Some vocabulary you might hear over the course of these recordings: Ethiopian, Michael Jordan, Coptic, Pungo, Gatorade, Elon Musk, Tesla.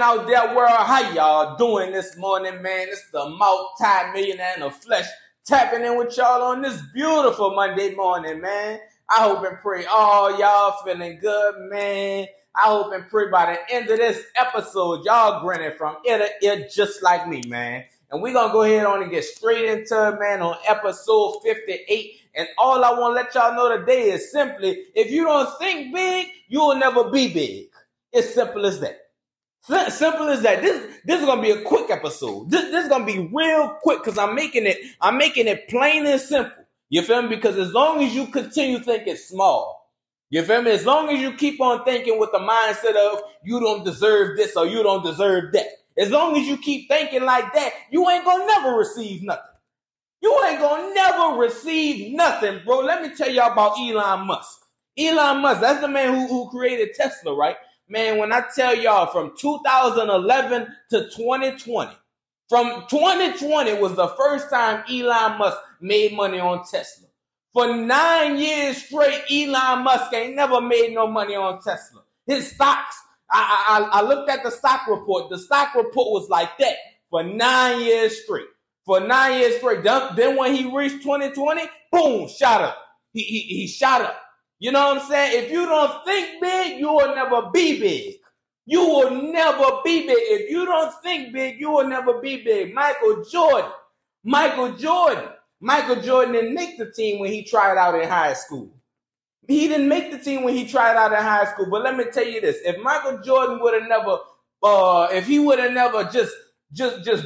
women out there, world, how y'all doing this morning, man? It's the multi-millionaire in the flesh tapping in with y'all on this beautiful Monday morning, man. I hope and pray all y'all feeling good, man. I hope and pray by the end of this episode, y'all grinning from ear to ear just like me, man. And we're going to go ahead on and get straight into it, man, on episode 58. And all I want to let y'all know today is simply, if you don't think big, you'll never be big. It's simple as that. This is going to be a quick episode. This is going to be real quick because I'm making it plain and simple. You feel me? Because as long as you continue thinking small, you feel me? As long as you keep on thinking with the mindset of you don't deserve this or you don't deserve that. As long as you keep thinking like that, you ain't going to never receive nothing. You ain't going to never receive nothing, bro. Let me tell y'all about Elon Musk. Elon Musk, that's the man who created Tesla, right? Man, when I tell y'all from 2011 to 2020, from 2020 was the first time Elon Musk made money on Tesla. For 9 years straight, Elon Musk ain't never made no money on Tesla. His stocks, I looked at the stock report. The stock report was like that for 9 years straight. Then when he reached 2020, boom, shot up. He shot up. You know what I'm saying? If you don't think big, you will never be big. You will never be big. If you don't think big, you will never be big. Michael Jordan didn't make the team when he tried out in high school. But let me tell you this. If Michael Jordan would have never, if he would have never just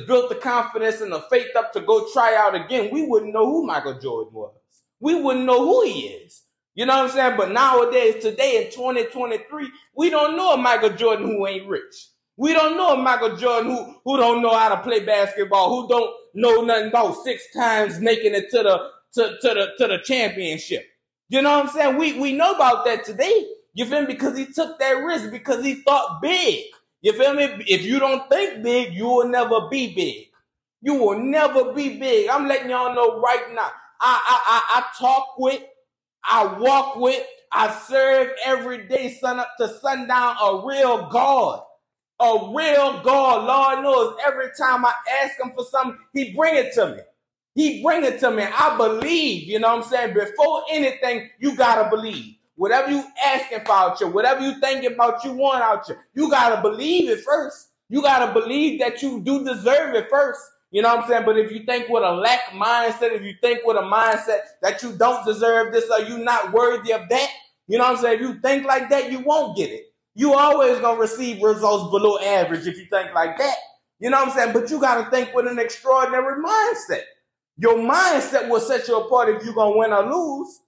built the confidence and the faith up to go try out again, we wouldn't know who Michael Jordan was. We wouldn't know who he is. You know what I'm saying? But nowadays, today in 2023, we don't know a Michael Jordan who ain't rich. We don't know a Michael Jordan who don't know how to play basketball, who don't know nothing about six times making it to the championship. You know what I'm saying? We know about that today. You feel me? Because he took that risk because he thought big. You feel me? If you don't think big, you will never be big. You will never be big. I'm letting y'all know right now. I talk with, I walk with, I serve every day, sun up to sundown, a real God. A real God, Lord knows every time I ask him for something, he bring it to me. I believe, you know what I'm saying? Before anything, you got to believe. Whatever you asking for out here, whatever you thinking about you want out here, you got to believe it first. You got to believe that you do deserve it first. You know what I'm saying? But if you think with a lack mindset, if you think with a mindset that you don't deserve this or you not worthy of that, you know what I'm saying? If you think like that, you won't get it. You always going to receive results below average if you think like that. You know what I'm saying? But you got to think with an extraordinary mindset. Your mindset will set you apart if you're going to win or lose.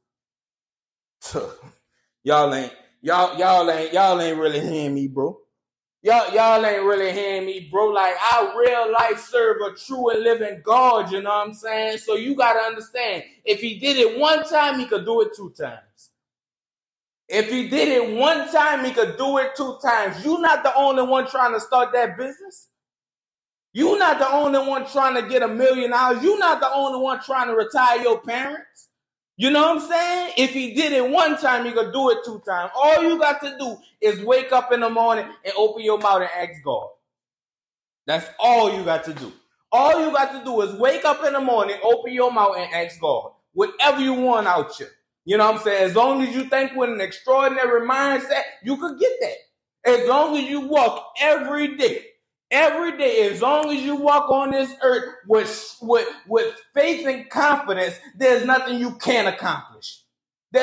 Y'all ain't really hearing me, bro. Y'all ain't really hearing me, bro. Like, I real life serve a true and living God, you know what I'm saying? So you got to understand, if he did it one time, he could do it two times. If he did it one time, he could do it two times. You're not the only one trying to start that business. You're not the only one trying to get $1 million. You're not the only one trying to retire your parents. You know what I'm saying? If he did it one time, he could do it two times. All you got to do is wake up in the morning and open your mouth and ask God. That's all you got to do. All you got to do is wake up in the morning, open your mouth and ask God. Whatever you want out here. You know what I'm saying? As long as you think with an extraordinary mindset, you could get that. As long as you walk every day, as long as you walk on this earth with faith and confidence, there's nothing you can't accomplish. So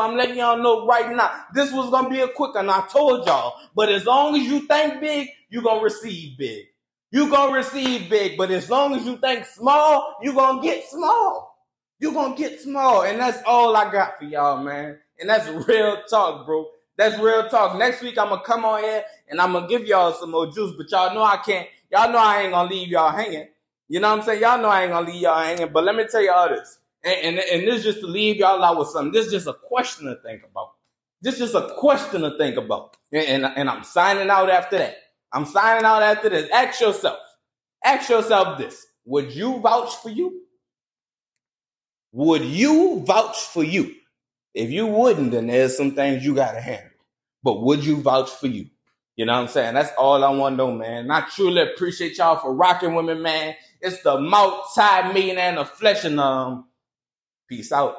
I'm letting y'all know right now, this was going to be a quick one. I told y'all, but as long as you think big, you're going to receive big. But as long as you think small, you're going to get small. And that's all I got for y'all, man. And that's real talk, bro. Next week, I'm going to come on here and I'm going to give y'all some more juice. But y'all know I can't. Y'all know I ain't going to leave y'all hanging. You know what I'm saying? But let me tell y'all this. And this is just to leave y'all out with something. This is just a question to think about. And I'm signing out after that. Ask yourself. This. Would you vouch for you? If you wouldn't, then there's some things you got to handle. But would you vouch for you? You know what I'm saying? That's all I want to know, man. And I truly appreciate y'all for rocking with me, man. It's the multi-millionaire in the flesh, and peace out.